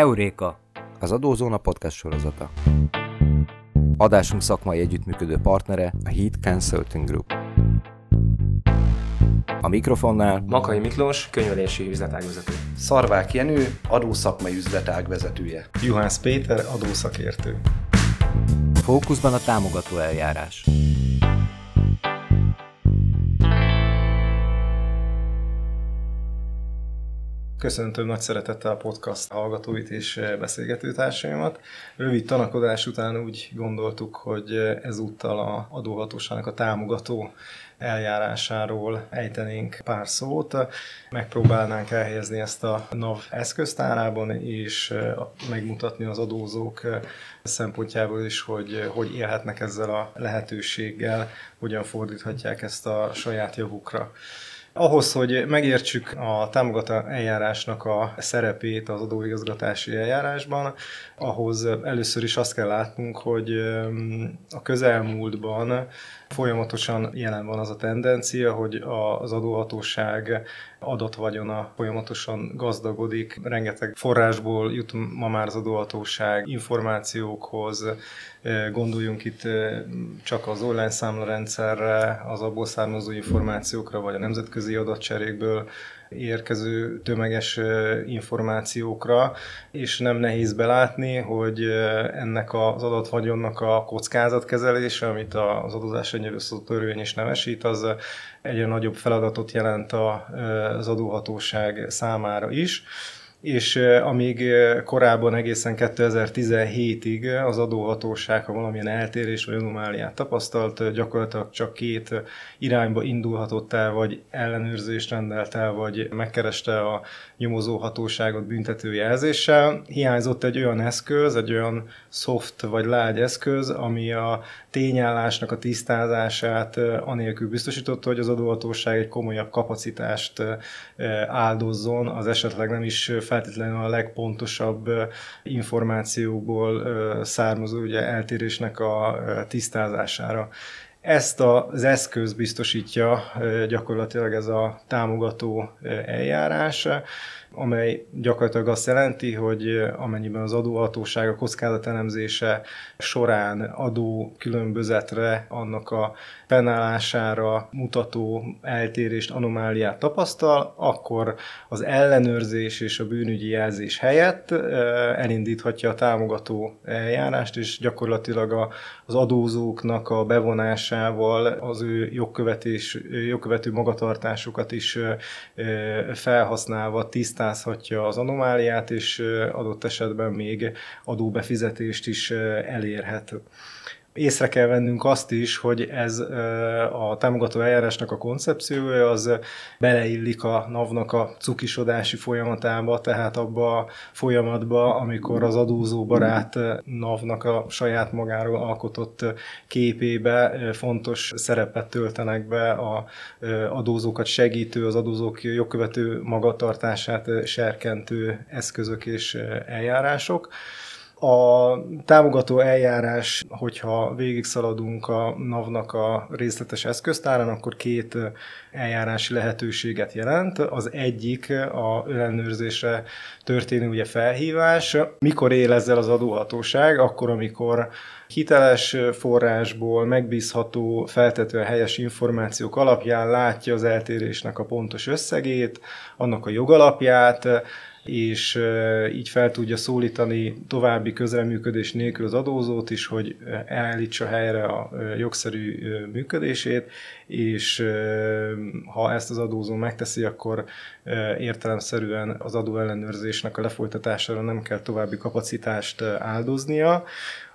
Heuréka, az Adózóna podcast sorozata. Adásunk szakmai együttműködő partnere a Heat Consulting Group. A mikrofonnál Makai Miklós, könyvelési üzletágvezető. Szarvák Jenő, adószakmai üzletágvezetője. Juhász Péter, adószakértő. Fókuszban a támogató eljárás. Köszöntöm nagy szeretettel a podcast hallgatóit és beszélgetőtársaimat. Rövid tanakodás után úgy gondoltuk, hogy ezúttal az adóhatóságnak a támogató eljárásáról ejtenénk pár szót. Megpróbálnánk elhelyezni ezt a NAV eszköztárában, és megmutatni az adózók szempontjából is, hogy élhetnek ezzel a lehetőséggel, hogyan fordíthatják ezt a saját javukra. Ahhoz, hogy megértsük a támogató eljárásnak a szerepét az adóigazgatási eljárásban, ahhoz először is azt kell látnunk, hogy a közelmúltban folyamatosan jelen van az a tendencia, hogy az adóhatóság adatvagyona folyamatosan gazdagodik, rengeteg forrásból jut ma már az adóhatóság információkhoz, gondoljunk itt csak az online számlarendszerre, az abból származó információkra, vagy a nemzetközi adatcserékből érkező tömeges információkra, és nem nehéz belátni, hogy ennek az adatvagyonnak a kockázatkezelése, amit az adózási törvény is nevesít, az egyre nagyobb feladatot jelent az adóhatóság számára is. És amíg korábban egészen 2017-ig az adóhatóság, ha valamilyen eltérés vagy anomáliát tapasztalt, gyakorlatilag csak két irányba indulhatott el, vagy ellenőrzést rendelt el, vagy megkereste a nyomozóhatóságot büntetőjelzéssel. Hiányzott egy olyan eszköz, egy olyan soft vagy lágy eszköz, ami a tényállásnak a tisztázását anélkül biztosította, hogy az adóhatóság egy komolyabb kapacitást áldozzon az esetleg nem is feltétlenül a legpontosabb információkból származó ugye, eltérésnek a tisztázására. Ezt az eszköz biztosítja gyakorlatilag ez a támogató eljárás, amely gyakorlatilag azt jelenti, hogy amennyiben az adóhatóság a kockázatelemzése során adó különbözetre, annak a fennállására mutató eltérést, anomáliát tapasztal, akkor az ellenőrzés és a bűnügyi jelzés helyett elindíthatja a támogató eljárást, és gyakorlatilag az adózóknak a bevonásával az ő jogkövető magatartásukat is felhasználva tisztázhatja az anomáliát, és adott esetben még adóbefizetést is elérhet. Észre kell vennünk azt is, hogy ez a támogató eljárásnak a koncepciója, az beleillik a NAV-nak a cukisodási folyamatába, tehát abba a folyamatba, amikor az adózóbarát NAV-nak a saját magáról alkotott képébe fontos szerepet töltenek be az adózókat segítő, az adózók jogkövető magatartását serkentő eszközök és eljárások. A támogató eljárás, hogyha végigszaladunk a NAV-nak a részletes eszköztárán, akkor két eljárási lehetőséget jelent. Az egyik a ellenőrzésre történő ugye felhívás. Mikor él ezzel az adóhatóság? Akkor, amikor hiteles forrásból megbízható, feltetően helyes információk alapján látja az eltérésnek a pontos összegét, annak a jogalapját, és így fel tudja szólítani további közreműködés nélkül az adózót is, hogy állítsa helyre a jogszerű működését, és ha ezt az adózó megteszi, akkor értelemszerűen az adóellenőrzésnek a lefolytatására nem kell további kapacitást áldoznia.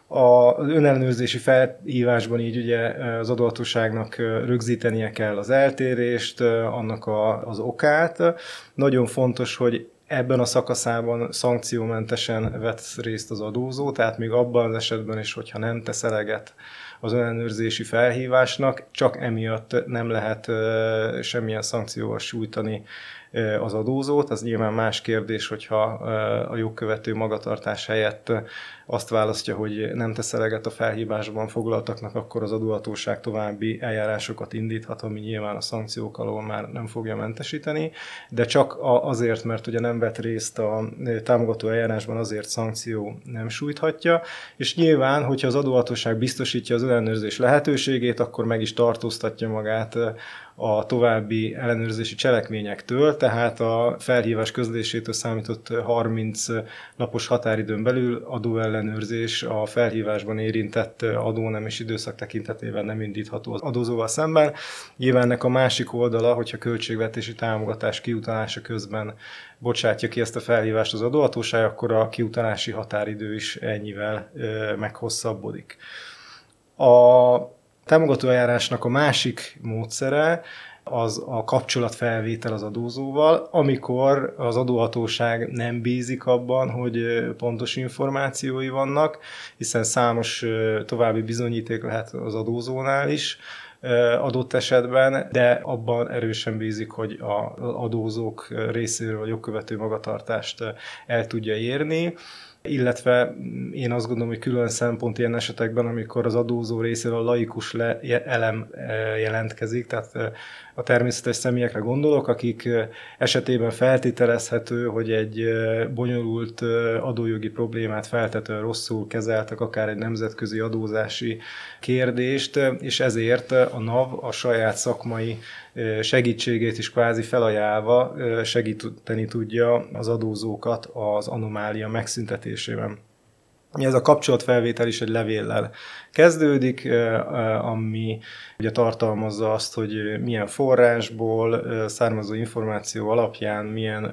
Az önellenőrzési felhívásban így ugye az adóhatóságnak rögzítenie kell az eltérést, annak az okát. Nagyon fontos, hogy ebben a szakaszában szankciómentesen vesz részt az adózó, tehát még abban az esetben is, hogyha nem tesz eleget az ellenőrzési felhívásnak, csak emiatt nem lehet semmilyen szankcióval sújtani az adózót. Az nyilván más kérdés, hogyha a jogkövető magatartás helyett azt választja, hogy nem tesz eleget a felhívásban foglaltaknak, akkor az adóhatóság további eljárásokat indíthat, ami nyilván a szankciók alól már nem fogja mentesíteni, de csak azért, mert ugye nem vett részt a támogató eljárásban, azért szankció nem sújthatja, és nyilván, hogyha az adóhatóság biztosítja az ellenőrzés lehetőségét, akkor meg is tartóztatja magát a további ellenőrzési cselekményektől, tehát a felhívás közlésétől számított 30 napos határidőn belül adóellenőrzés a felhívásban érintett adónem és időszak tekintetében nem indítható az adózóval szemben. Nyilván ennek a másik oldala, hogyha költségvetési támogatás kiutalása közben bocsátja ki ezt a felhívást az adóhatóság, akkor a kiutalási határidő is ennyivel meghosszabbodik. A támogató eljárásnak a másik módszere az a kapcsolatfelvétel az adózóval, amikor az adóhatóság nem bízik abban, hogy pontos információi vannak, hiszen számos további bizonyíték lehet az adózónál is adott esetben, de abban erősen bízik, hogy az adózók részéről a jogkövető magatartást el tudja érni. Illetve én azt gondolom, hogy külön szempont ilyen esetekben, amikor az adózó részéről a laikus elem jelentkezik, tehát a természetes személyekre gondolok, akik esetében feltételezhető, hogy egy bonyolult adójogi problémát feltetően rosszul kezeltek, akár egy nemzetközi adózási kérdést, és ezért a NAV a saját szakmai segítségét is kvázi felajánlva segíteni tudja az adózókat az anomália megszüntetésében. Ez a kapcsolatfelvétel is egy levéllel kezdődik, ami ugye tartalmazza azt, hogy milyen forrásból, származó információ alapján, milyen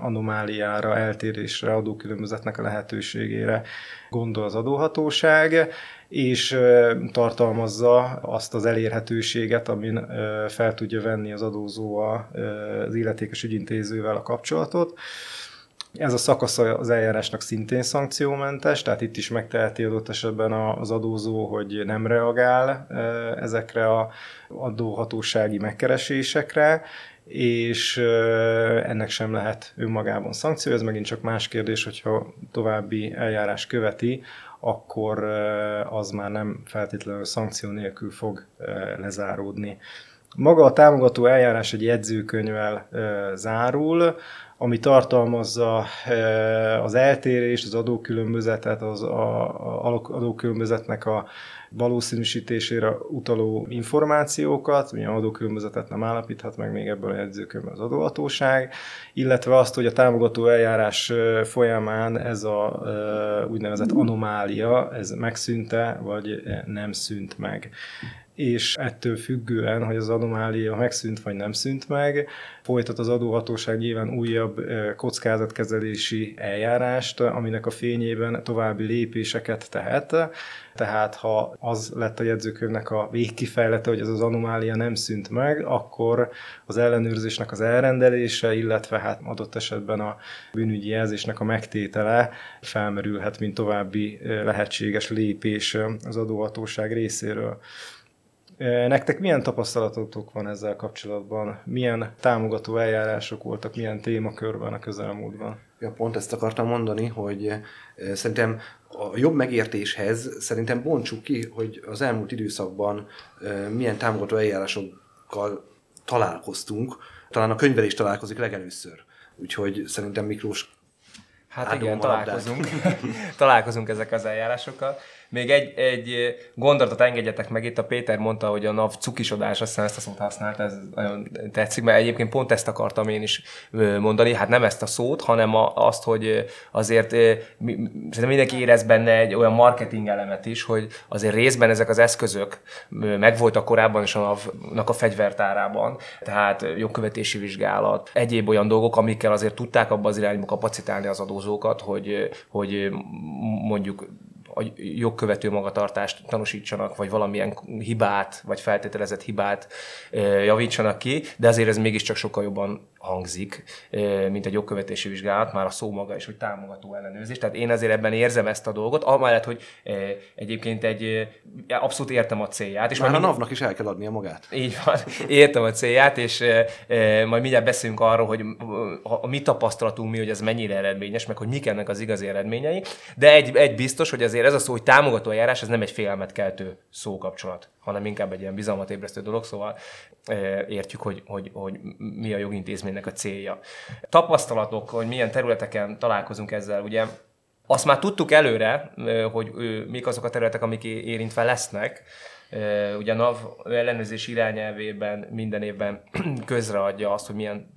anomáliára, eltérésre, adókülönbözetnek a lehetőségére gondol az adóhatóság, és tartalmazza azt az elérhetőséget, amin fel tudja venni az adózó az illetékes ügyintézővel a kapcsolatot. Ez a szakasz az eljárásnak szintén szankciómentes, tehát itt is megteheti adott esetben az adózó, hogy nem reagál ezekre az adóhatósági megkeresésekre, és ennek sem lehet önmagában szankció. Ez megint csak más kérdés, hogyha további eljárás követi, akkor az már nem feltétlenül szankció nélkül fog lezáródni. Maga a támogató eljárás egy jegyzőkönyvvel zárul, ami tartalmazza az eltérést, az adókülönbözetet, az adókülönbözetnek a valószínűsítésére utaló információkat, milyen adókülönbözetet nem állapíthat meg még ebből a jegyzőkönyvben az adóhatóság, illetve azt, hogy a támogató eljárás folyamán ez a úgynevezett anomália, ez megszűnt-e, vagy nem szűnt meg. És ettől függően, hogy az anomália megszűnt vagy nem szűnt meg, folytat az adóhatóság nyilván újabb kockázatkezelési eljárást, aminek a fényében további lépéseket tehet. Tehát ha az lett a jegyzőkönyvnek a végkifejlete, hogy ez az anomália nem szűnt meg, akkor az ellenőrzésnek az elrendelése, illetve hát adott esetben a bűnügyi jelzésnek a megtétele felmerülhet, mint további lehetséges lépés az adóhatóság részéről. Nektek milyen tapasztalatotok van ezzel kapcsolatban? Milyen támogató eljárások voltak, milyen témakörben a közelmúltban? Ja, pont ezt akartam mondani, hogy szerintem a jobb megértéshez bontsuk ki, hogy az elmúlt időszakban milyen támogató eljárásokkal találkoztunk. Talán a könyvvel is találkozik legelőször. Úgyhogy szerintem Miklós... Hát igen, találkozunk ezek az eljárásokkal. Még egy gondolatot engedjetek meg, itt a Péter mondta, hogy a NAV cukisodás, aztán ezt a szót használta, ez nagyon tetszik, mert egyébként pont ezt akartam én is mondani, hát nem ezt a szót, hanem azt, hogy azért szerintem mindenki érez benne egy olyan marketing elemet is, hogy azért részben ezek az eszközök megvoltak korábban is a NAV-nak a fegyvertárában, tehát jogkövetési vizsgálat, egyéb olyan dolgok, amikkel azért tudták abba az irányba kapacitálni az adózókat, hogy mondjuk a jogkövető magatartást tanúsítsanak, vagy valamilyen hibát, vagy feltételezett hibát javítsanak ki, de azért ez mégiscsak sokkal jobban hangzik, mint egy jogkövetési vizsgálat, már a szó maga is, hogy támogató ellenőrzés. Tehát én azért ebben érzem ezt a dolgot, amellett, hogy egyébként abszolút értem a célját. És már a NAV-nak is el kell adnia magát. Így van, értem a célját, és majd mindjárt beszélünk arról, hogy a mi tapasztalatunk mi, hogy ez mennyire eredményes, meg hogy mik ennek az igazi eredményei. De egy biztos, hogy azért ez a szó, hogy támogató eljárás, ez nem egy félelmet keltő szókapcsolat, hanem inkább egy ilyen bizalmat ébresztő dolog, szóval értjük, hogy mi a jogintézménynek a célja. Tapasztalatok, hogy milyen területeken találkozunk ezzel, ugye azt már tudtuk előre, hogy mik azok a területek, amik érintve lesznek. Ugye a NAV ellenőrzés irányelvében minden évben közreadja azt, hogy milyen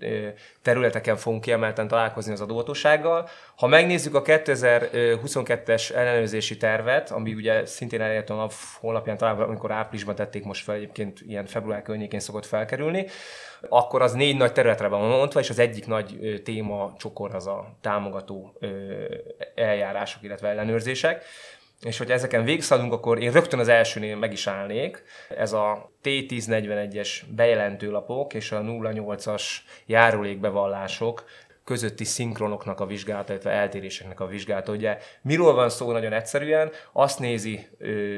területeken fogunk kiemelten találkozni az adóhatósággal. Ha megnézzük a 2022-es ellenőrzési tervet, ami ugye szintén elérhető a NAV honlapján, talán amikor áprilisban tették most fel, egyébként ilyen február környékén szokott felkerülni, akkor az 4 nagy területre van mondva, és az egyik nagy témacsokor az a támogató eljárások, illetve ellenőrzések. És hogyha ezeken végigszaladunk, akkor én rögtön az elsőnél meg is állnék. Ez a T1041-es bejelentőlapok és a 08-as járulékbevallások közötti szinkronoknak a vizsgálata, illetve eltéréseknek a vizsgálata. Ugye miről van szó nagyon egyszerűen? Azt nézi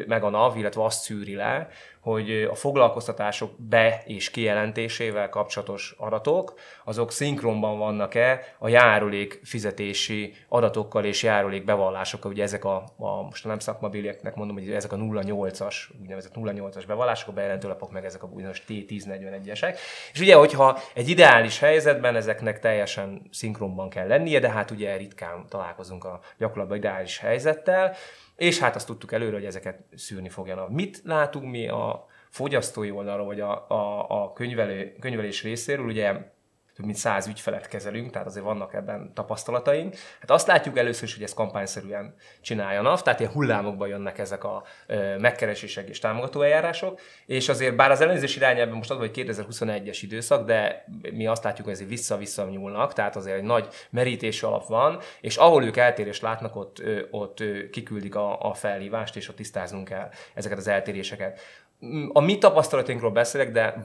meg a NAV, illetve azt szűri le, hogy a foglalkoztatások be- és kijelentésével kapcsolatos adatok, azok szinkronban vannak-e a járulék fizetési adatokkal és járulék bevallásokkal. Ugye ezek most nem szakmabilieknek mondom, hogy ezek a 08-as, úgynevezett 08-as bevallások, a bejelentőlapok, meg ezek a bizonyos T1041-esek. És ugye, hogyha egy ideális helyzetben ezeknek teljesen szinkronban kell lennie, de hát ugye ritkán találkozunk a gyakorlatban ideális helyzettel, és hát azt tudtuk előre, hogy ezeket szűrni fogjanak. Mit látunk mi a fogyasztói oldalról, vagy a könyvelés részéről? Ugye több mint 100 ügyfelet kezelünk, tehát azért vannak ebben tapasztalataink. Hát azt látjuk először is, hogy ezt kampányszerűen csináljanak, tehát ilyen hullámokban jönnek ezek a megkeresések és támogató eljárások, és azért bár az ellenőrzés irányában most adva, hogy 2021-es időszak, de mi azt látjuk, hogy azért vissza-vissza nyúlnak, tehát azért egy nagy merítési alap van, és ahol ők eltérést látnak, ott kiküldik a felhívást, és ott tisztáznunk kell ezeket az eltéréseket. A mi tapasztalatunkról beszélek, de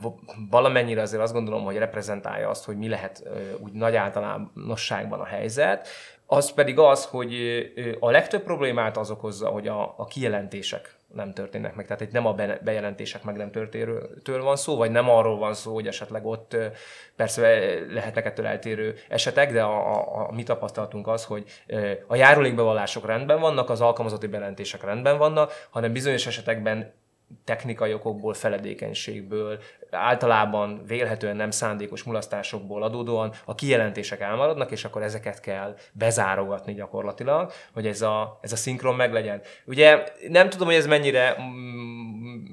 valamennyire azért azt gondolom, hogy reprezentálja azt, hogy mi lehet úgy nagy általánosságban a helyzet. Az pedig az, hogy a legtöbb problémát az okozza, hogy a kijelentések nem történnek meg. Tehát itt nem a bejelentések meg nem történőtől van szó, vagy nem arról van szó, hogy esetleg ott persze lehetnek ettől eltérő esetek, de a mi tapasztalatunk az, hogy a járulékbevallások rendben vannak, az alkalmazotti bejelentések rendben vannak, hanem bizonyos esetekben technikai okokból, feledékenységből, általában vélhetően nem szándékos mulasztásokból adódóan a kijelentések elmaradnak, és akkor ezeket kell bezárogatni gyakorlatilag, hogy ez a szinkron meglegyen. Ugye nem tudom, hogy ez mennyire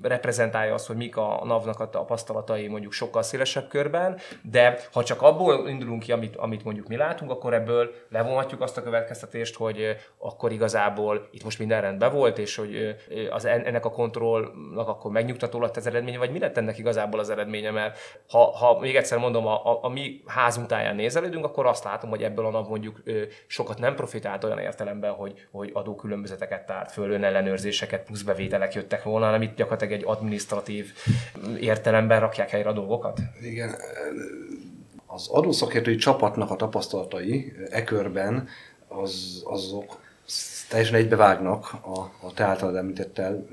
reprezentálja azt, hogy mik a NAV-nak a tapasztalatai mondjuk sokkal szélesebb körben, de ha csak abból indulunk ki, amit mondjuk mi látunk, akkor ebből levonhatjuk azt a következtetést, hogy akkor igazából itt most minden rendben volt, és hogy ennek a kontrollnak akkor megnyugtató lett az eredménye, vagy mi lett ennek igazából az eredménye, mert ha még egyszer mondom, a mi házunk táján nézelődünk, akkor azt látom, hogy ebből a NAV mondjuk sokat nem profitált olyan értelemben, hogy adókülönbözeteket tárt föl, önellenőrzéseket, pluszbevételek jöttek volna, hanem itt gyakorlatilag egy adminisztratív értelemben rakják helyre a dolgokat? Igen. Az adószakértői csapatnak a tapasztalatai e körben azok teljesen egybevágnak a te általad említettel,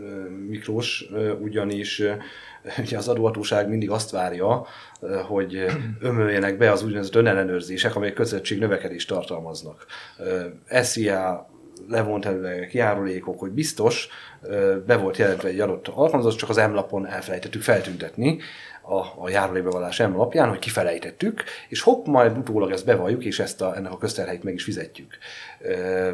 Miklós, ugyanis ugye az adóhatóság mindig azt várja, hogy ömöljenek be az úgynevezett önellenőrzések, amelyek kötelezettségnövekedést tartalmaznak. SZIA, levont előlegek, járulékok, hogy biztos, be volt jelentve egy adott alkalmazott, csak az M-lapon elfelejtettük feltüntetni a járulékbevallás M-lapján, hogy kifelejtettük, és hopp, majd utólag ezt bevalljuk, és ennek a közterheit meg is fizetjük.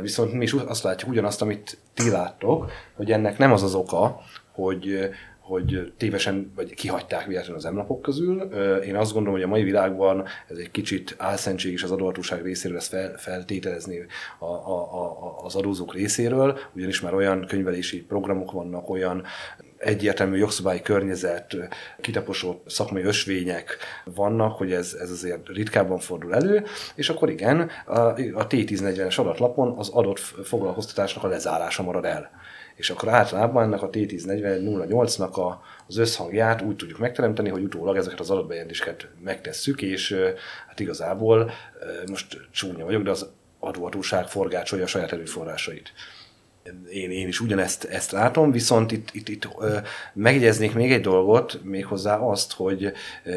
Viszont mi is azt látjuk ugyanazt, amit ti láttok, hogy ennek nem az az oka, hogy tévesen vagy kihagyták véletlenül az emlapok közül. Én azt gondolom, hogy a mai világban ez egy kicsit álszentség is az adóhatóság részéről ezt feltételezni az adózók részéről, ugyanis már olyan könyvelési programok vannak, olyan egyértelmű jogszabályi környezet, kitaposott szakmai ösvények vannak, hogy ez azért ritkábban fordul elő, és akkor igen, a T1040-es adatlapon az adott foglalkoztatásnak a lezárása marad el. és akkor általában ennek a T1041-08-nak az összhangját úgy tudjuk megteremteni, hogy utólag ezeket az adatbejelentéseket megtesszük, és hát igazából most csúnya vagyok, de az adóhatóság forgácsolja a saját erőforrásait. Én is ugyanezt látom, viszont itt megjegyeznék még egy dolgot, méghozzá azt, hogy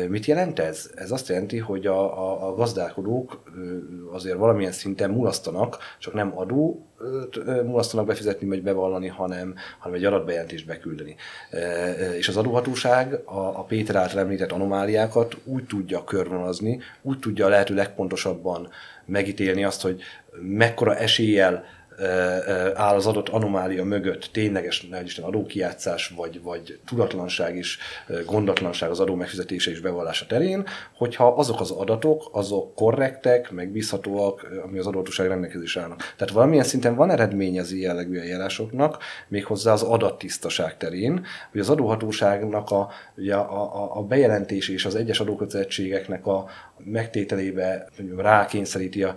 mit jelent ez? Ez azt jelenti, hogy a gazdálkodók azért valamilyen szinten mulasztanak, csak nem adó, mulasztanak befizetni, vagy bevallani, hanem egy adatbejelentést beküldeni. És az adóhatóság a Péter által említett anomáliákat úgy tudja körvonalazni, úgy tudja a lehető legpontosabban megítélni azt, hogy mekkora eséllyel áll az adott anomália mögött tényleges adókijátszás, vagy tudatlanság és gondatlanság az adó megfizetése és bevallása terén, hogyha azok az adatok, azok korrektek, megbízhatóak, ami az adóhatóság rendelkezésre állnak. Tehát valamilyen szinten van eredmény az ilyen jellegű eljárásoknak, méghozzá az adattisztaság terén, hogy az adóhatóságnak a bejelentése és az egyes adókötelezettségeknek a megtételébe rákényszeríti az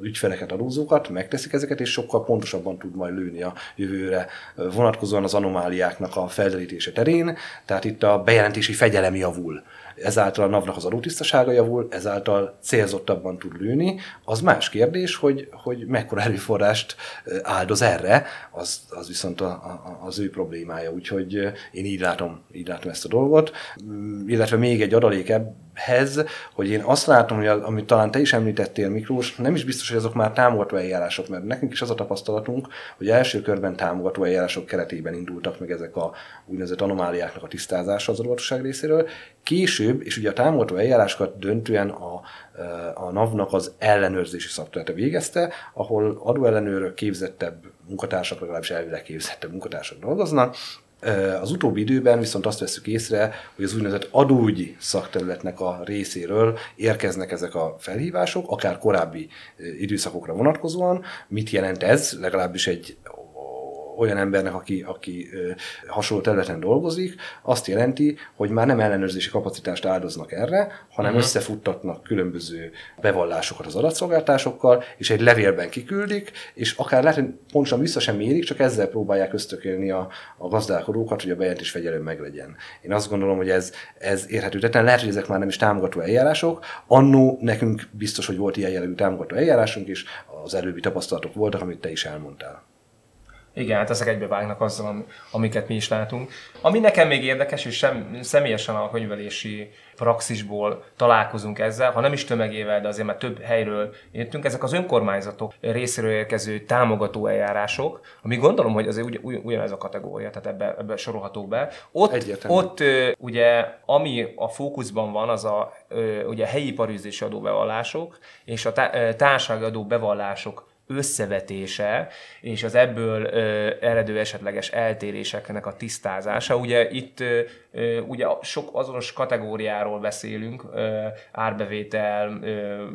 ügyfeleket, adózókat, megteszik ezeket, és sokkal pontosabban tud majd lőni a jövőre vonatkozóan az anomáliáknak a felderítése terén, tehát itt a bejelentési fegyelem javul. Ezáltal a NAV-nak az adótisztasága javul, ezáltal célzottabban tud lőni. Az más kérdés, hogy mekkora erőforrást áldoz erre, az viszont az ő problémája. Úgyhogy én így látom ezt a dolgot. Illetve még egy adalék ehhez, hogy én azt látom, hogy amit talán te is említettél, Miklós, nem is biztos, hogy azok már támogató eljárások, mert nekünk is az a tapasztalatunk, hogy első körben támogató eljárások keretében indultak meg ezek a úgynevezett anomáliáknak a tisztázása az adóhatóság részéről. Később, és ugye a támogató eljárásokat döntően a NAV-nak az ellenőrzési szakterülete végezte, ahol adóellenőrök képzettebb munkatársak, legalábbis elvileg képzettebb munkatársak dolgoznak. Az utóbbi időben viszont azt veszük észre, hogy az úgynevezett adóügyi szakterületnek a részéről érkeznek ezek a felhívások, akár korábbi időszakokra vonatkozóan. Mit jelent ez? Legalábbis egy olyan embernek, aki hasonló területen dolgozik, azt jelenti, hogy már nem ellenőrzési kapacitást áldoznak erre, hanem összefuttatnak különböző bevallásokat az adatszolgáltatásokkal, és egy levélben kiküldik, és akár lehet, hogy pontosan vissza sem érik, csak ezzel próbálják ösztökélni a gazdálkodókat, hogy a bejelentés fegyelem meglegyen. Én azt gondolom, hogy ez érhető. Tehát lehet, hogy ezek már nem is támogató eljárások. Annó nekünk biztos, hogy volt ilyen jellegű támogató eljárásunk, és az előbbi tapasztalatok voltak, amit te is elmondtál. Igen, hát ezek egybevágnak azzal, amiket mi is látunk. Ami nekem még érdekes, és személyesen a könyvelési praxisból találkozunk ezzel, ha nem is tömegével, de azért már több helyről jöttünk, ezek az önkormányzatok részéről érkező támogató eljárások, ami gondolom, hogy azért ugyanez a kategória, tehát ebbe sorolhatók be. Ott ugye, ami a fókuszban van, az ugye a helyi iparűzési adóbevallások és a társasági adóbevallások összevetése és az ebből eredő esetleges eltéréseknek a tisztázása. Ugye itt ugye sok azonos kategóriáról beszélünk, árbevétel,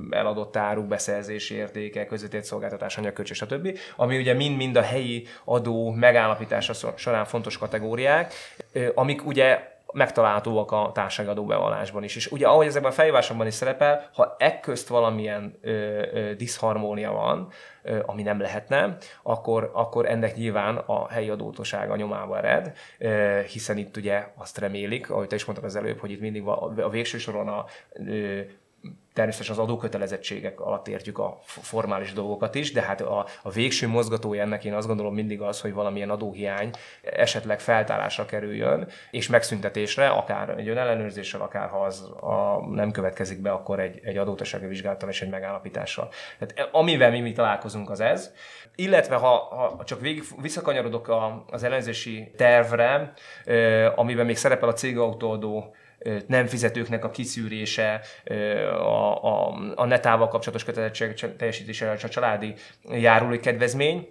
eladott áru, beszerzési értéke, közvetett szolgáltatás, anyagköltség, stb., ami ugye mind-mind a helyi adó megállapítása során fontos kategóriák, amik ugye megtalálhatóak a társasági adóbevallásban is. És ugye ahogy ezekben a felhívásokban is szerepel, ha ekközt valamilyen diszharmónia van, ami nem lehetne, akkor ennek nyilván a helyi adóhatóság a nyomába ered, hiszen itt ugye azt remélik, ahogy te is mondtad az előbb, hogy itt mindig a végső soron természetesen az adókötelezettségek alatt értjük a formális dolgokat is, de hát a végső mozgatója ennek én azt gondolom mindig az, hogy valamilyen adóhiány esetleg feltárásra kerüljön, és megszüntetésre, akár egy önellenőrzéssel, akár ha az nem következik be, akkor egy adóhatósági vizsgálattal és egy megállapítással. Tehát amivel mi találkozunk, az ez. Illetve ha csak visszakanyarodok az ellenzési tervre, amiben még szerepel a cégautóadó nem fizetőknek a kiszűrése, a netával kapcsolatos kötelezettség teljesítése, a családi járulékkedvezmény.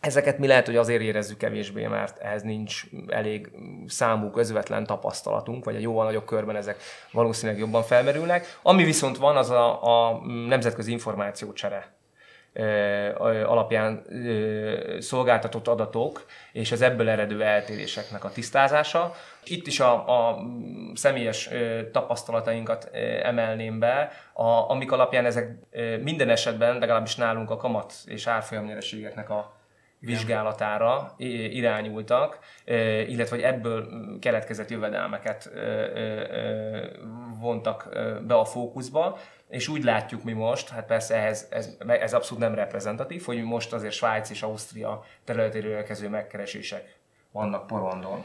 Ezeket mi lehet, hogy azért érezzük kevésbé, mert ehhez nincs elég számú közvetlen tapasztalatunk, vagy a jóval nagyobb körben ezek valószínűleg jobban felmerülnek. Ami viszont van, az a nemzetközi információcsere alapján szolgáltatott adatok és az ebből eredő eltéréseknek a tisztázása. Itt is a személyes tapasztalatainkat emelném be, amik alapján ezek minden esetben, legalábbis nálunk a kamat és árfolyamnyereségeknek a vizsgálatára irányultak, illetve hogy ebből keletkezett jövedelmeket vontak be a fókuszba, és úgy látjuk mi most, hát persze ez abszolút nem reprezentatív, hogy most azért Svájc és Ausztria területéről érkező megkeresések vannak porondon.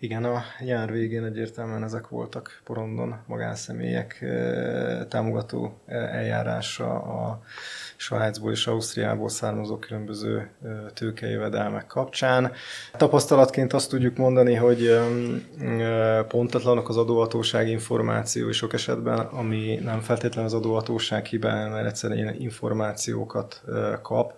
Igen, a nyár végén egyértelműen ezek voltak porondon, magánszemélyek támogató eljárása a Svájcból és Ausztriából származó különböző tőkejövedelmek kapcsán. Tapasztalatként azt tudjuk mondani, hogy pontatlanok az adóhatóság információi sok esetben, ami nem feltétlenül az adóhatóság hibája, mert egyszerűen információkat kap,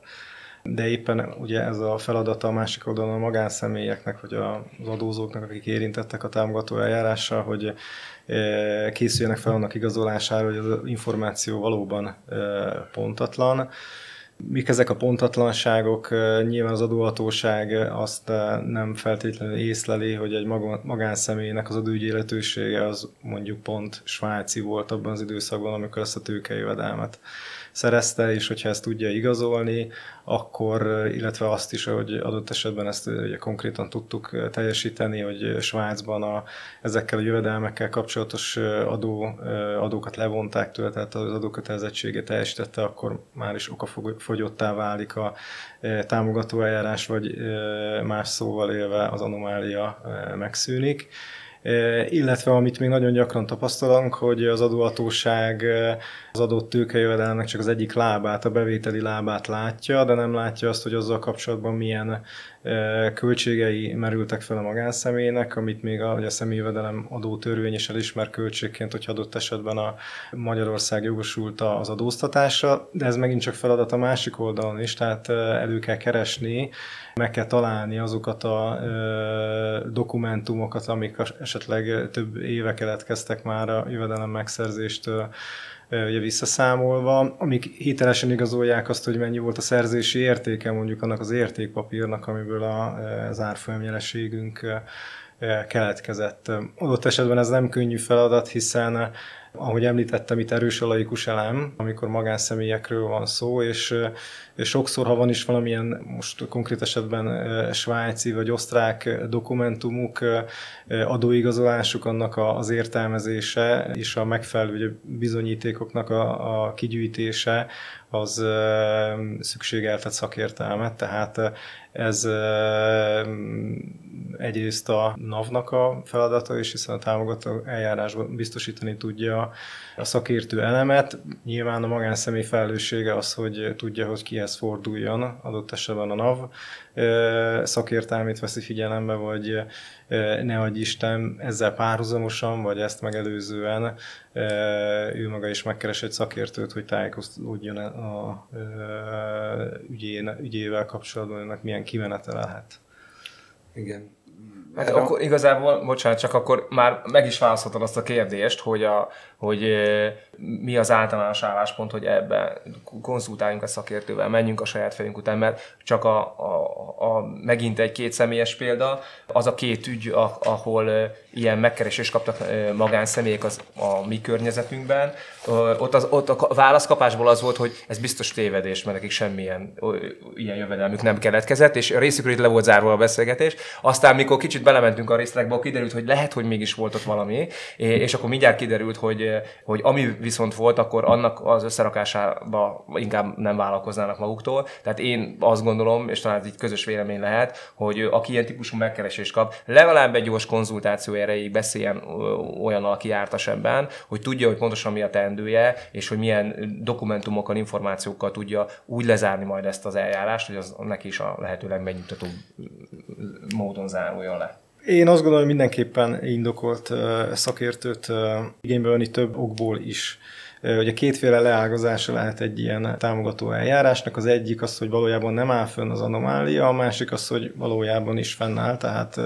de éppen ugye ez a feladata a másik oldalon a magánszemélyeknek, vagy az adózóknak, akik érintettek a támogató eljárással, hogy készüljenek fel annak igazolására, hogy az információ valóban pontatlan. Mik ezek a pontatlanságok? Nyilván az adóhatóság azt nem feltétlenül észleli, hogy egy magánszemélynek az adóügyi lehetősége az mondjuk pont svájci volt abban az időszakban, amikor ezt a tőkejövedelmet szerezte, és hogyha ezt tudja igazolni, akkor, illetve azt is, hogy adott esetben ezt ugye konkrétan tudtuk teljesíteni, hogy Svájcban ezekkel a jövedelmekkel kapcsolatos adókat levonták tőle, tehát az adókötelezettséget teljesítette, akkor már is okafogyottá válik a támogató eljárás, vagy más szóval élve az anomália megszűnik. Illetve amit még nagyon gyakran tapasztalunk, hogy az adóhatóság az adott tőkejövedelmnek csak az egyik lábát, a bevételi lábát látja, de nem látja azt, hogy azzal kapcsolatban milyen költségei merültek fel a magánszemélynek, amit még a személyjövedelem adótörvény is elismer költségként, hogyha adott esetben a Magyarország jogosult az adóztatásra, de ez megint csak feladat a másik oldalon is, tehát elő kell keresni, meg kell találni azokat a dokumentumokat, amik esetleg több éve keletkeztek már a jövedelem megszerzéstől, ugye visszaszámolva, amik hitelesen igazolják azt, hogy mennyi volt a szerzési értéke mondjuk annak az értékpapírnak, amiből az árfolyamnyereségünk keletkezett. Adott esetben ez nem könnyű feladat, hiszen ahogy említettem, itt erős a laikus elem, amikor magánszemélyekről van szó, és sokszor, ha van is valamilyen, most konkrét esetben svájci vagy osztrák dokumentumuk, adóigazolásuk, annak az értelmezése és a megfelelő bizonyítékoknak a kigyűjtése, az szükségeltet szakértelmet, tehát ez egyrészt a NAV-nak a feladata, és hiszen a támogató eljárásban biztosítani tudja a szakértő elemet. Nyilván a magánszemély felelőssége az, hogy tudja, hogy kihez forduljon, adott esetben a NAV szakértelmét veszi figyelembe, vagy ne adj Isten, ezzel párhuzamosan, vagy ezt megelőzően ő maga is megkeres egy szakértőt, hogy tájékozódjon a ügyével kapcsolatban, ennek milyen kimenete lehet. Igen. Hát akkor igazából, bocsánat, csak akkor már meg is válaszoltad azt a kérdést, hogy mi az általános álláspont, hogy ebben konzultáljunk a szakértővel, menjünk a saját fejünk után, mert csak megint egy-két személyes példa, az a két ügy, ahol ilyen megkeresést kaptak magánszemélyek a mi környezetünkben, ott a válaszkapásból az volt, hogy ez biztos tévedés, mert nekik semmilyen ilyen jövedelmük nem keletkezett, és a részükről itt le volt zárva a beszélgetés, aztán mikor kicsit belementünk a részletekbe, kiderült, hogy lehet, hogy mégis volt ott valami, és akkor mindjárt kiderült, hogy ami viszont volt, akkor annak az összerakásába inkább nem vállalkoznának maguktól. Tehát én azt gondolom, és talán ez így közös vélemény lehet, hogy aki ilyen típusú megkeresést kap, legalább egy gyors konzultáció erejéig beszéljen olyannal, aki jártas ebben, hogy tudja, hogy pontosan mi a teendője, és hogy milyen dokumentumokkal, információkkal tudja úgy lezárni majd ezt az eljárást, hogy az neki is a lehetőleg megnyugtatóbb módon záruljon le. Én azt gondolom, hogy mindenképpen indokolt szakértőt igénybe venni több okból is. Ugye kétféle leágazása lehet egy ilyen támogató eljárásnak, az egyik az, hogy valójában nem áll fönn az anomália, a másik az, hogy valójában is fennáll, tehát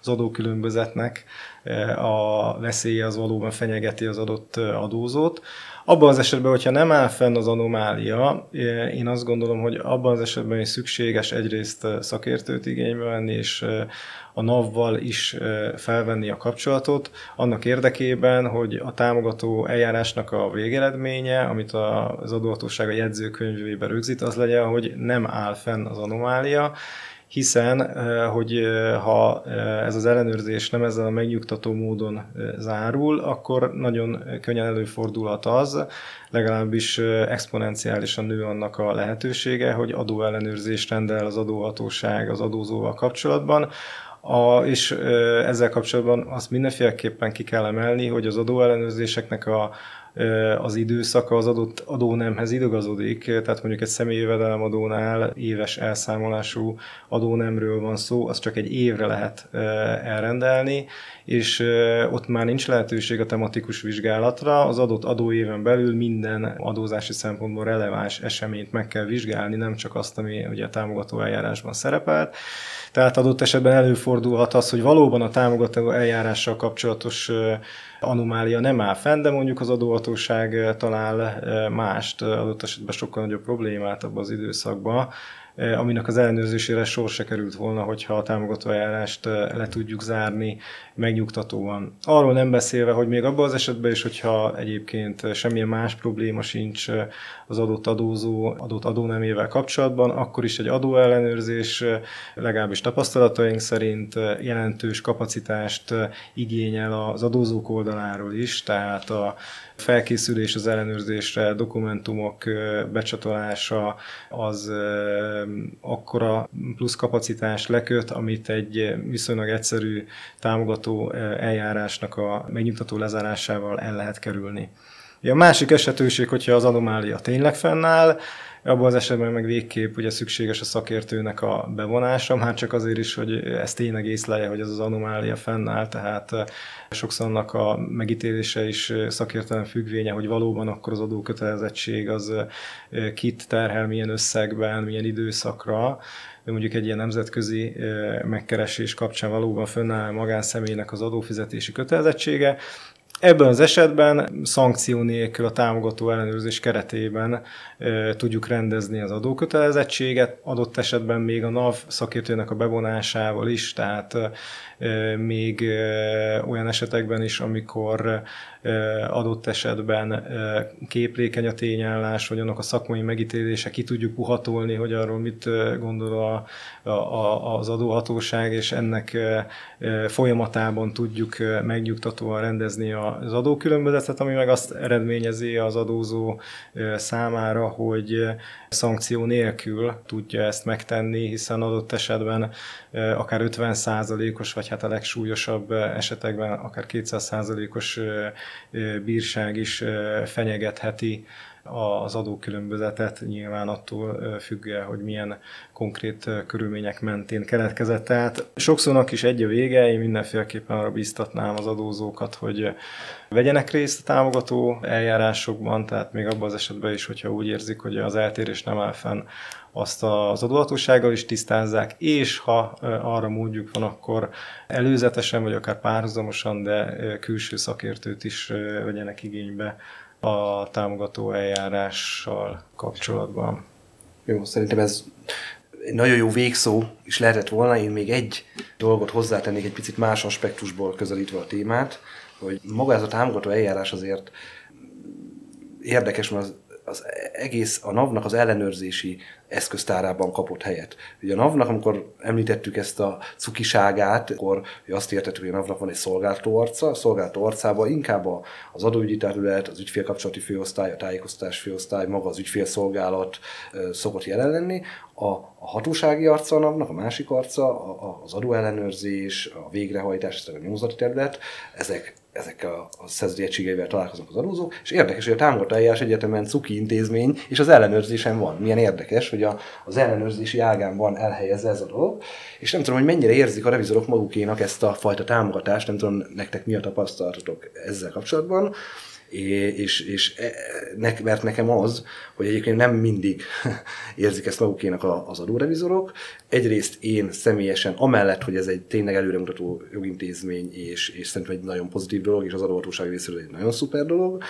az adókülönbözetnek a veszélye az valóban fenyegeti az adott adózót. Abban az esetben, hogyha nem áll fenn az anomália, én azt gondolom, hogy abban az esetben is szükséges egyrészt szakértőt igénybe venni, és a NAV-val is felvenni a kapcsolatot, annak érdekében, hogy a támogató eljárásnak a végeredménye, amit az adóhatóság a jegyzőkönyvében rögzít, az legyen, hogy nem áll fenn az anomália, hiszen, hogy ha ez az ellenőrzés nem ezzel a megnyugtató módon zárul, akkor nagyon könnyen előfordulhat az, legalábbis exponenciálisan nő annak a lehetősége, hogy adóellenőrzést rendel az adóhatóság az adózóval kapcsolatban, és ezzel kapcsolatban azt mindenféleképpen ki kell emelni, hogy az adóellenőrzéseknek az időszaka az adott adónemhez igazodik, tehát mondjuk egy személyi jövedelemadónál éves elszámolású adónemről van szó, az csak egy évre lehet elrendelni, és ott már nincs lehetőség a tematikus vizsgálatra, az adott adóéven belül minden adózási szempontból releváns eseményt meg kell vizsgálni, nem csak azt, ami ugye a támogató eljárásban szerepelt. Tehát adott esetben előfordulhat az, hogy valóban a támogató eljárással kapcsolatos anomália nem áll fenn, de mondjuk az adóhatóság talál mást, adott esetben sokkal nagyobb problémát abban az időszakban, aminek az ellenőrzésére sor se került volna, hogyha a támogató eljárást le tudjuk zárni megnyugtatóan. Arról nem beszélve, hogy még abban az esetben is, hogyha egyébként semmilyen más probléma sincs az adott adózó adott adónemével kapcsolatban, akkor is egy adóellenőrzés legalábbis tapasztalataink szerint jelentős kapacitást igényel az adózók oldaláról is, tehát a felkészülés az ellenőrzésre, dokumentumok becsatolása az akkora plusz kapacitás leköt, amit egy viszonylag egyszerű támogató eljárásnak a megnyugtató lezárásával el lehet kerülni. A másik esetőség, hogyha az anomália tényleg fennáll, abban az esetben meg végképp ugye szükséges a szakértőnek a bevonása, már csak azért is, hogy ezt tényleg észlelje, hogy az anomália fennáll, tehát sokszor annak a megítélése is szakértelem függvénye, hogy valóban akkor az adókötelezettség az kit terhel, milyen összegben, milyen időszakra, mondjuk egy ilyen nemzetközi megkeresés kapcsán valóban fennáll magánszemélynek az adófizetési kötelezettsége. Ebben az esetben szankció nélkül a támogató ellenőrzés keretében tudjuk rendezni az adókötelezettséget, adott esetben még a NAV szakértőnek a bevonásával is, tehát még olyan esetekben is, amikor adott esetben képlékeny a tényállás, vagy annak a szakmai megítélése, ki tudjuk puhatolni, hogy arról mit gondol az adóhatóság, és ennek folyamatában tudjuk megnyugtatóan rendezni az adókülönbözetet, ami meg azt eredményezi az adózó számára, hogy szankció nélkül tudja ezt megtenni, hiszen adott esetben akár 50%-os, vagy hát a legsúlyosabb esetekben akár 200%-os bírság is fenyegetheti az adókülönbözetet, nyilván attól függően, hogy milyen konkrét körülmények mentén keletkezett. Tehát sokszornak is egy a vége, én mindenféleképpen arra bíztatnám az adózókat, hogy vegyenek részt a támogató eljárásokban, tehát még abban az esetben is, hogyha úgy érzik, hogy az eltérés nem áll fenn, azt az adóhatósággal is tisztázzák, és ha arra módjuk van, akkor előzetesen, vagy akár párhuzamosan, de külső szakértőt is vegyenek igénybe a támogató eljárással kapcsolatban. Jó, szerintem ez nagyon jó végszó is lehetett volna. Én még egy dolgot hozzátennék egy picit más aspektusból közelítve a témát, hogy maga ez a támogató eljárás azért érdekes, mert az egész a NAV-nak az ellenőrzési eszköztárában kapott helyet. Ugye a NAV-nak, amikor említettük ezt a cukiságát, akkor azt értettük, hogy a NAV-nak van egy szolgáltató arca, a szolgáltató arcában inkább az adóügyi terület, az ügyfélkapcsolati főosztály, a tájékoztatás főosztály, maga az ügyfélszolgálat szokott jelen lenni. A hatósági arca a NAV-nak, a másik arca az adóellenőrzés, a végrehajtás, a nyomozati terület, ezek a szerződési egységeivel találkoznak az adózók, és érdekes, hogy a támogató eljárás egyetemen cuki intézmény, és az ellenőrzésen van. Milyen érdekes, hogy az ellenőrzési ágán van elhelyezve ez a dolog, és nem tudom, hogy mennyire érzik a revizorok magukénak ezt a fajta támogatást, nem tudom, nektek mi a tapasztalatotok ezzel kapcsolatban, Mert nekem az, hogy egyébként nem mindig érzik ezt magukének az adórevizorok. Egyrészt én személyesen, amellett, hogy ez egy tényleg előremutató jogintézmény, és szerintem egy nagyon pozitív dolog, és az adóhatóság részéről egy nagyon szuper dolog,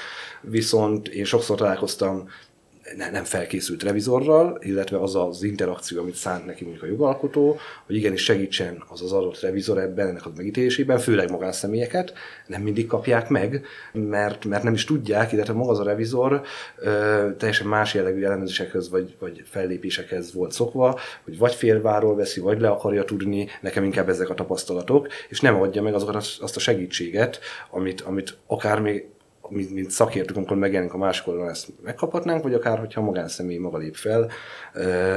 viszont én sokszor találkoztam nem felkészült revizorral, illetve az az interakció, amit szánt neki mondjuk a jogalkotó, hogy igenis segítsen az adott revizor ebben, ennek a megítélésében, főleg magánszemélyeket, nem mindig kapják meg, mert nem is tudják, illetve maga az a revizor teljesen más jellegű elemzésekhez vagy fellépésekhez volt szokva, hogy vagy félváról veszi, vagy le akarja tudni, nekem inkább ezek a tapasztalatok, és nem adja meg azokat azt a segítséget, amit akár még mint szakértők, amikor megjelenik a másik oldalon, ezt megkaphatnánk, vagy akár, hogyha a magánszemély maga lép fel,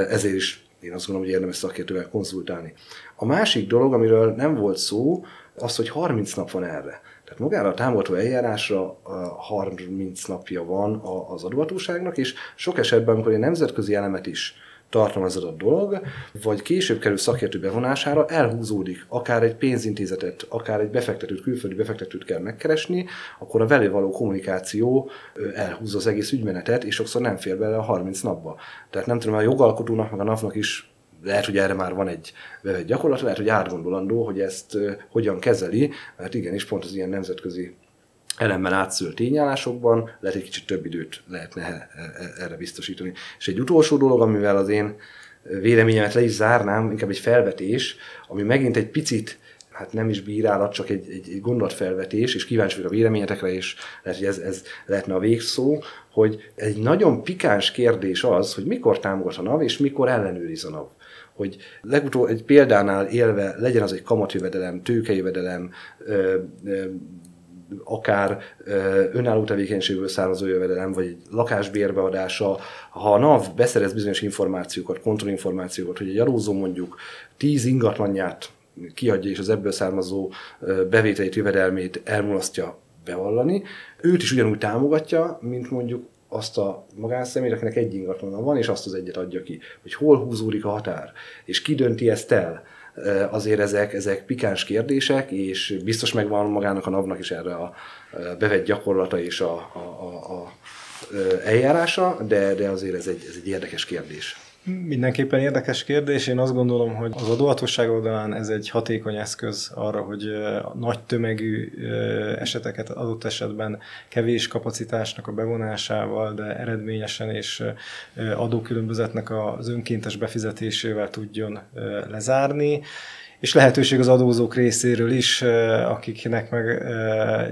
ezért is én azt gondolom, hogy érdemes szakértővel konzultálni. A másik dolog, amiről nem volt szó, az, hogy 30 nap van erre. Tehát magára a támogató eljárásra 30 napja van az adóhatóságnak, és sok esetben, amikor egy nemzetközi elemet is tartalmazott a dolog, vagy később kerül szakértő bevonására, elhúzódik, akár egy pénzintézetet, akár egy befektetőt, külföldi befektetőt kell megkeresni, akkor a vele való kommunikáció elhúzza az egész ügymenetet, és sokszor nem fér bele a 30 napba. Tehát nem tudom, a jogalkotónak, meg a NAV-nak is lehet, hogy erre már van egy bevett gyakorlat, lehet, hogy átgondolandó, hogy ezt hogyan kezeli, mert igenis pont az ilyen nemzetközi elemben átszőr tényállásokban, lehet egy kicsit több időt lehetne erre biztosítani. És egy utolsó dolog, amivel az én véleményemet le is zárnám, inkább egy felvetés, ami megint egy picit, hát nem is bírálat, csak egy gondolatfelvetés, és kíváncsi vagyok a véleményetekre, és lehet, hogy ez lehetne a végszó, hogy egy nagyon pikáns kérdés az, hogy mikor támogat a NAV, és mikor ellenőriz a NAV. Hogy legutóbb egy példánál élve legyen az egy kamatjövedelem, tőkejövedelem, akár önálló tevékenységből származó jövedelem, vagy egy lakásbérbeadása, ha a NAV beszerez bizonyos információkat, kontrollinformációkat, hogy egy adózó mondjuk 10 ingatlanját kiadja, és az ebből származó bevételét, jövedelmét elmulasztja bevallani, őt is ugyanúgy támogatja, mint mondjuk azt a magánszemélyt, akinek egy ingatlana van, és azt az egyet adja ki, hogy hol húzódik a határ, és ki dönti ezt el. Azért ezek pikáns kérdések, és biztos megvan magának a NAV-nak is erre a bevett gyakorlata és a eljárása, de azért ez egy érdekes kérdés. Mindenképpen érdekes kérdés. Én azt gondolom, hogy az adóhatóság oldalán ez egy hatékony eszköz arra, hogy nagy tömegű eseteket adott esetben kevés kapacitásnak a bevonásával, de eredményesen és adókülönbözetnek az önkéntes befizetésével tudjon lezárni. És lehetőség az adózók részéről is, akiknek meg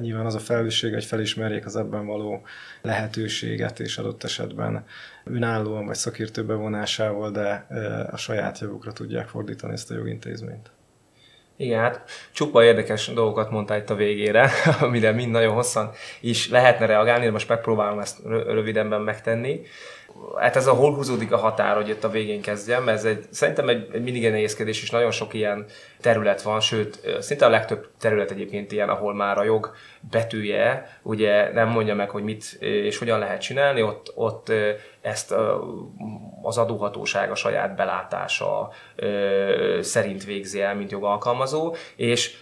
nyilván az a felelősség, hogy felismerjék az ebben való lehetőséget, és adott esetben önállóan vagy szakértő bevonásával, de a saját javukra tudják fordítani ezt a jogintézményt. Igen, hát csupa érdekes dolgokat mondtál itt a végére, amire mind nagyon hosszan is lehetne reagálni, de most megpróbálom ezt rövidenben megtenni. Hát ez a hol húzódik a határ, hogy itt a végén kezdjem, ez szerintem egy mindig nehéz kérdés, és nagyon sok ilyen terület van, sőt, szinte a legtöbb terület egyébként ilyen, ahol már a jog betűje ugye nem mondja meg, hogy mit és hogyan lehet csinálni, ott ezt az adóhatóság a saját belátása szerint végzi el, mint jogalkalmazó, és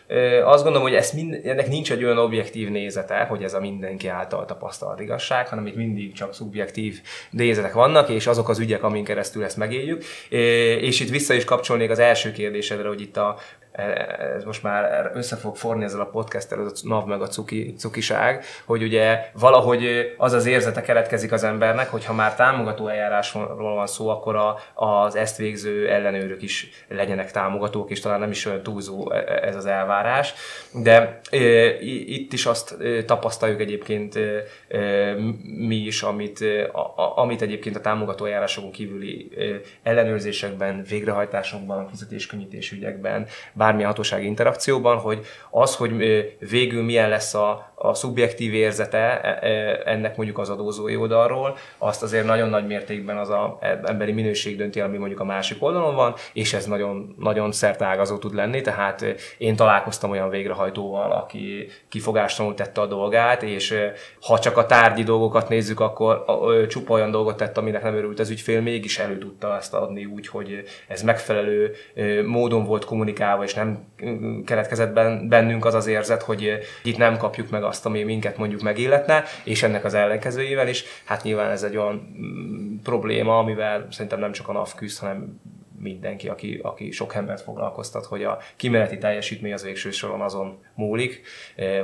azt gondolom, hogy ennek nincs egy olyan objektív nézete, hogy ez a mindenki által tapasztalt igazság, hanem itt mindig csak szubjektív nézetek vannak, és azok az ügyek, amin keresztül ezt megéljük. És itt vissza is kapcsolnék az első kérdésedre, hogy itt ez most már össze fog forni ezzel a podcasttel, ez a NAV meg a cukiság, hogy ugye valahogy az érzete keletkezik az embernek, hogy ha már támogató eljárásról van szó, akkor az ezt végző ellenőrök is legyenek támogatók, és talán nem is olyan túlzó ez az elvárás. De itt is azt tapasztaljuk egyébként mi is, amit egyébként a támogató eljárásokon kívüli ellenőrzésekben, végrehajtásokban, fizetéskönnyítés ügyekben, bármilyen hatósági interakcióban, hogy az, hogy végül milyen lesz a szubjektív érzete ennek mondjuk az adózói oldalról, azt azért nagyon nagy mértékben az emberi minőség dönti el, ami mondjuk a másik oldalon van, és ez nagyon, nagyon szerteágazó tud lenni, tehát én találkoztam olyan végrehajtóval, aki kifogástalanul tette a dolgát, és ha csak a tárgyi dolgokat nézzük, akkor csupa olyan dolgot tett, aminek nem örült az ügyfél, mégis elő tudta ezt adni úgy, hogy ez megfelelő módon volt kommunikálva, és nem keletkezett bennünk az az érzet, hogy itt nem kapjuk meg azt, ami minket mondjuk megilletne, és ennek az ellenkezőjével is. Hát nyilván ez egy olyan probléma, amivel szerintem nem csak a NAV küzd, hanem mindenki, aki sok embert foglalkoztat, hogy a kimeneti teljesítmény az végső soron azon múlik,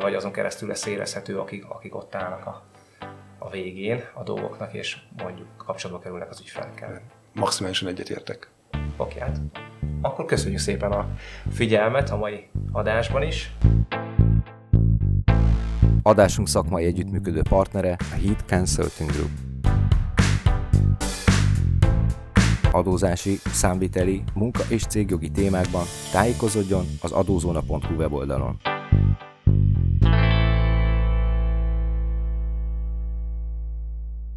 vagy azon keresztül lesz érezhető, akik ott állnak a végén a dolgoknak, és mondjuk kapcsolatba kerülnek az ügyfelekkel. Maximálisan egyetértek. Oké, hát akkor köszönjük szépen a figyelmet a mai adásban is. Adásunk szakmai együttműködő partnere a Heat Consulting Group. Adózási, számviteli, munka és cégjogi témákban tájékozódjon az adózóna.hu weboldalon.